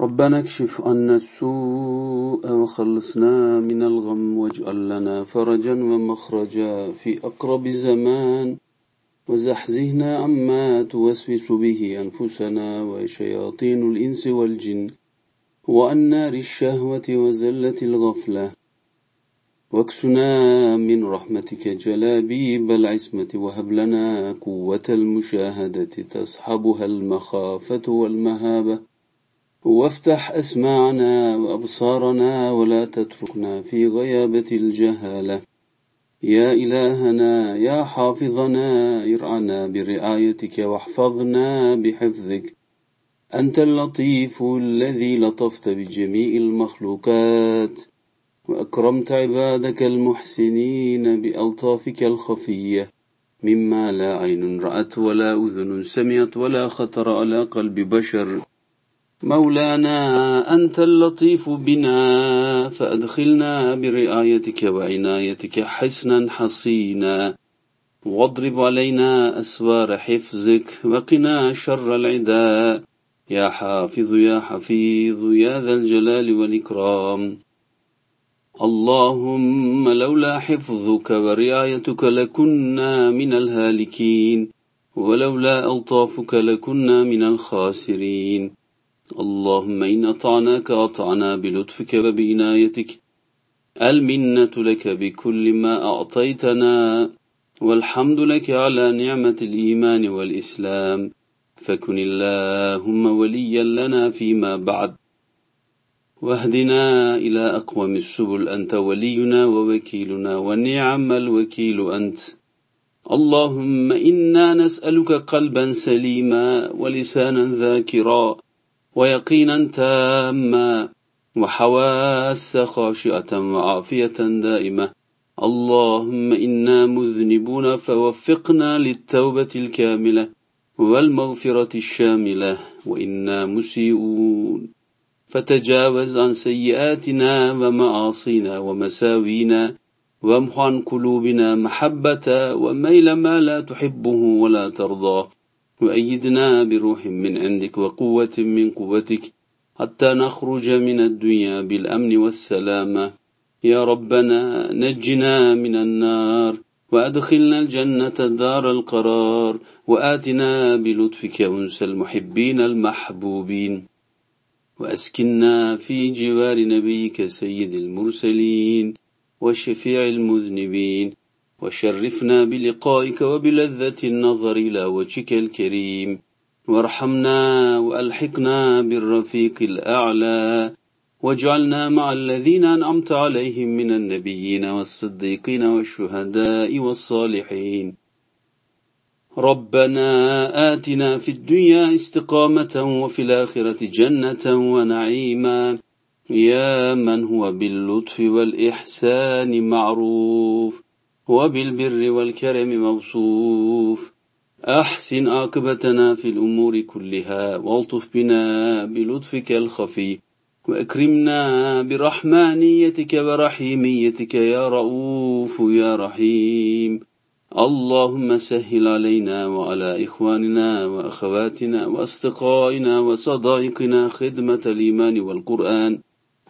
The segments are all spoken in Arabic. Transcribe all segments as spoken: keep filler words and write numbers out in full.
ربنا اكشف عنا السوء وخلصنا من الغم واجعل لنا فرجا ومخرجا في أقرب زمان وزحزهنا عما توسوس به أنفسنا وشياطين الإنس والجن وعن نار الشهوة وزلة الغفلة واكسنا من رحمتك جلابيب العصمة وهب لنا قوة المشاهدة تصحبها المخافة والمهابة وافتح أسماعنا وأبصارنا ولا تتركنا في غيابة الجهالة يا إلهنا يا حافظنا ارعنا برعايتك واحفظنا بحفظك أنت اللطيف الذي لطفت بجميع المخلوقات وأكرمت عبادك المحسنين بألطافك الخفية مما لا عين رأت ولا أذن سمعت ولا خطر على قلب بشر مولانا أنت اللطيف بنا فأدخلنا برعايتك وعنايتك حسنا حصينا واضرب علينا أسوار حفظك وقنا شر العداء يا حافظ يا حفيظ يا ذا الجلال والإكرام اللهم لولا حفظك ورعايتك لكنا من الهالكين ولولا ألطافك لكنا من الخاسرين اللهم إن أطعناك أطعنا بلطفك وبعنايتك المنة لك بكل ما أعطيتنا والحمد لك على نعمة الإيمان والإسلام فكن اللهم وليا لنا فيما بعد واهدنا إلى أقوم السبل أنت ولينا ووكيلنا ونعم الوكيل أنت اللهم إنا نسألك قلبا سليما ولسانا ذاكرا ويقينا تاما وحواس خاشعة وعافية دائمة اللهم إنا مذنبون فوفقنا للتوبة الكاملة والمغفرة الشاملة وإنا مسيئون فتجاوز عن سيئاتنا ومعاصينا ومساوينا وامح عن قلوبنا محبة وميل ما لا تحبه ولا ترضاه وأيدنا بروح من عندك وقوة من قوتك حتى نخرج من الدنيا بالأمن والسلامة يا ربنا نجنا من النار وأدخلنا الجنة دار القرار وآتنا بلطفك أنس المحبين المحبوبين وأسكننا في جوار نبيك سيد المرسلين وشفيع المذنبين وشرفنا بلقائك وبلذة النظر إلى وجهك الكريم وارحمنا وألحقنا بالرفيق الأعلى واجعلنا مع الذين أنعمت عليهم من النبيين والصديقين والشهداء والصالحين ربنا آتنا في الدنيا استقامة وفي الآخرة جنة ونعيما يا من هو باللطف والإحسان معروف وبالبر والكرم موصوف أحسن عاقبتنا في الأمور كلها والطف بنا بلطفك الخفي وأكرمنا برحمانيتك ورحيميتك يا رؤوف يا رحيم اللهم سهل علينا وعلى إخواننا وأخواتنا وأصدقائنا وصدائقنا خدمة الإيمان والقرآن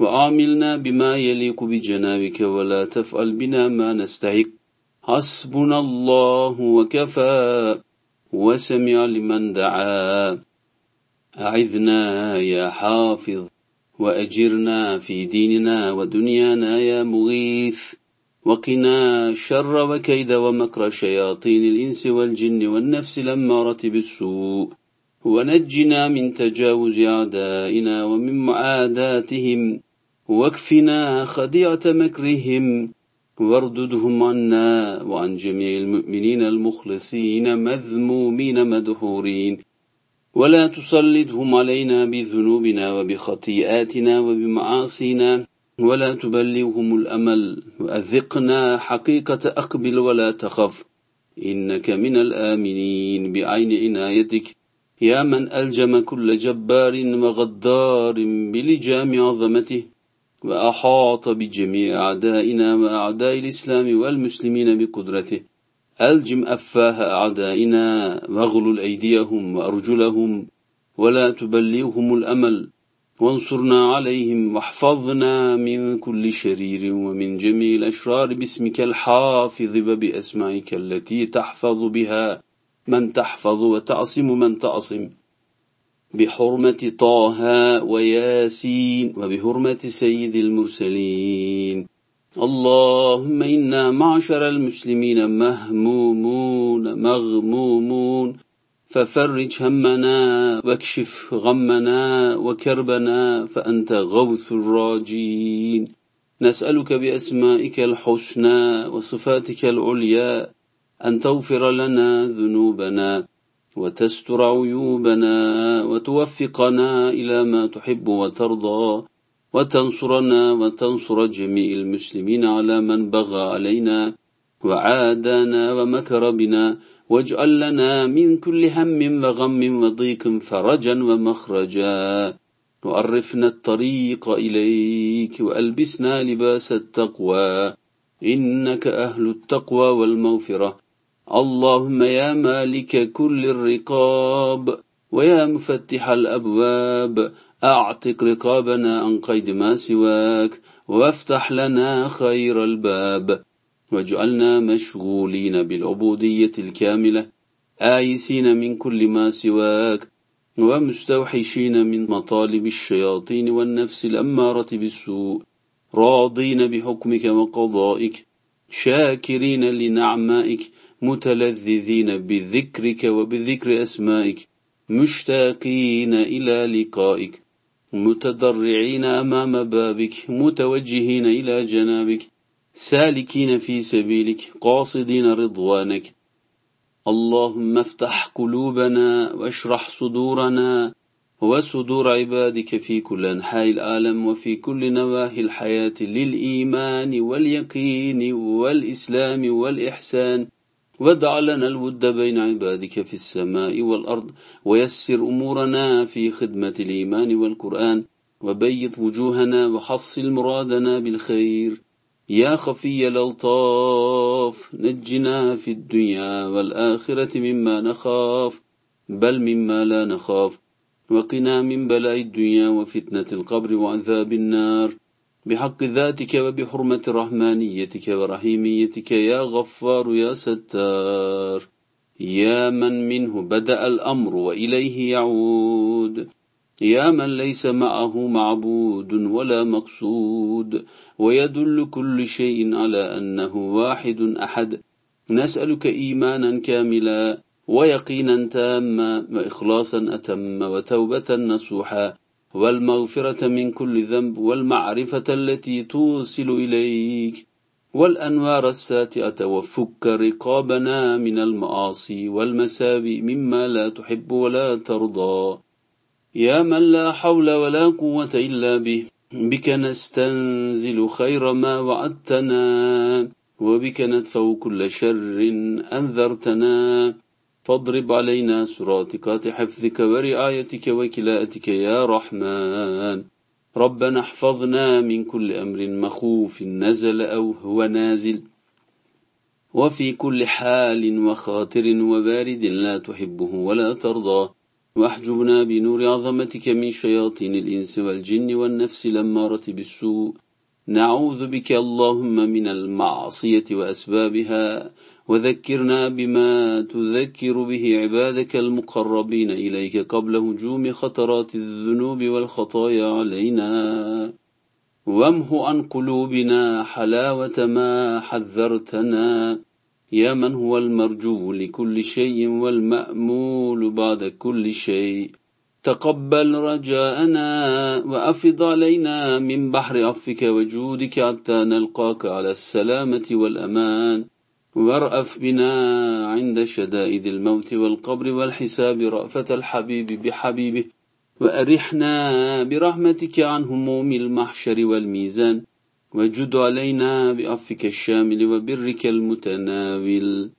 وعاملنا بما يليق بجنابك ولا تفعل بنا ما نستحق حسبنا الله وكفى وسمع لمن دعا أعذنا يا حافظ وأجرنا في ديننا ودنيانا يا مغيث وقنا شر وكيد ومكر شياطين الإنس والجن والنفس الأمارة بالسوء ونجنا من تجاوز أعدائنا ومن معاداتهم واكفنا خديعة مكرهم وارددهم عنا وعن جميع المؤمنين المخلصين مذمومين مدحورين ولا تسلطهم علينا بذنوبنا وبخطيئاتنا وبمعاصينا ولا تبلغهم الأمل وأذقنا حقيقة أقبل ولا تخف إنك من الآمنين بعين عنايتك يا من ألجم كل جبار وغدار بلجام عظمته وأحاط بجميع أعدائنا وأعداء الإسلام والمسلمين بقدرته ألجم أفاه أعدائنا واغلل أيديهم وأرجلهم ولا تبلغهم الأمل وانصرنا عليهم واحفظنا من كل شرير ومن جميع الأشرار باسمك الحافظ وبأسمائك التي تحفظ بها من تحفظ وتعصم من تعصم بحرمة طه وياسين وبحرمة سيد المرسلين اللهم إنا معشر المسلمين مهمومون مغمومون ففرج همنا واكشف غمنا وكربنا فأنت غوث الراجين نسألك بأسمائك الحسنى وصفاتك العليا أن تغفر لنا ذنوبنا وتستر عيوبنا وتوفقنا إلى ما تحب وترضى وتنصرنا وتنصر جميع المسلمين على من بغى علينا وعادانا ومكر بنا واجعل لنا من كل هم وغم وضيق فرجا ومخرجا وأرفنا الطريق إليك وألبسنا لباس التقوى إنك أهل التقوى والمغفرة اللهم يا مالك كل الرقاب ويا مفتح الأبواب أعتق رقابنا عن قيد ما سواك وافتح لنا خير الباب واجعلنا مشغولين بالعبودية الكاملة آيسين من كل ما سواك ومستوحشين من مطالب الشياطين والنفس الأمارة بالسوء راضين بحكمك وقضائك شاكرين لنعمائك متلذذين بذكرك وبذكر أسمائك مشتاقين إلى لقائك متضرعين أمام بابك متوجهين إلى جنابك سالكين في سبيلك قاصدين رضوانك اللهم افتح قلوبنا واشرح صدورنا وصدور عبادك في كل أنحاء العالم وفي كل نواحي الحياة للإيمان واليقين والإسلام والإحسان وادع لنا الود بين عبادك في السماء والأرض ويسر أمورنا في خدمة الإيمان والقرآن وبيض وجوهنا وحصل مرادنا بالخير يا خفي الألطاف نجنا في الدنيا والآخرة مما نخاف بل مما لا نخاف وقنا من بلاء الدنيا وفتنة القبر وعذاب النار بحق ذاتك وبحرمة رحمانيتك ورحيميتك يا غفار يا ستار يا من منه بدأ الأمر وإليه يعود يا من ليس معه معبود ولا مقصود ويدل كل شيء على أنه واحد أحد نسألك إيمانا كاملا ويقينا تاما وإخلاصا أتم وتوبة نصوحا والمغفرة من كل ذنب والمعرفة التي توصل إليك والأنوار الساتئة وفك رقابنا من المعاصي والمساوئ مما لا تحب ولا ترضى يا من لا حول ولا قوة إلا به بك نستنزل خير ما وعدتنا وبك ندفع كل شر أنذرتنا فاضرب علينا سراتك حفظك ورعايتك وكلاءتك يا رحمن ربنا احفظنا من كل أمر مخوف نزل أو هو نازل وفي كل حال وخاطر وبارد لا تحبه ولا ترضى واحجبنا بنور عظمتك من شياطين الإنس والجن والنفس الأمارة بالسوء نعوذ بك اللهم من المعصية وأسبابها وذكرنا بما تذكر به عبادك المقربين إليك قبل هجوم خطرات الذنوب والخطايا علينا وامه عن قلوبنا حلاوة ما حذرتنا يا من هو المرجو لكل شيء والمأمول بعد كل شيء تقبل رجاءنا وأفض علينا من بحر عفوك وجودك حتى نلقاك على السلامة والأمان وارأف بنا عند شدائد الموت والقبر والحساب رأفة الحبيب بحبيبه وأرحنا برحمتك عن هموم المحشر والميزان وجد علينا بعفوك الشامل وبرك المتناول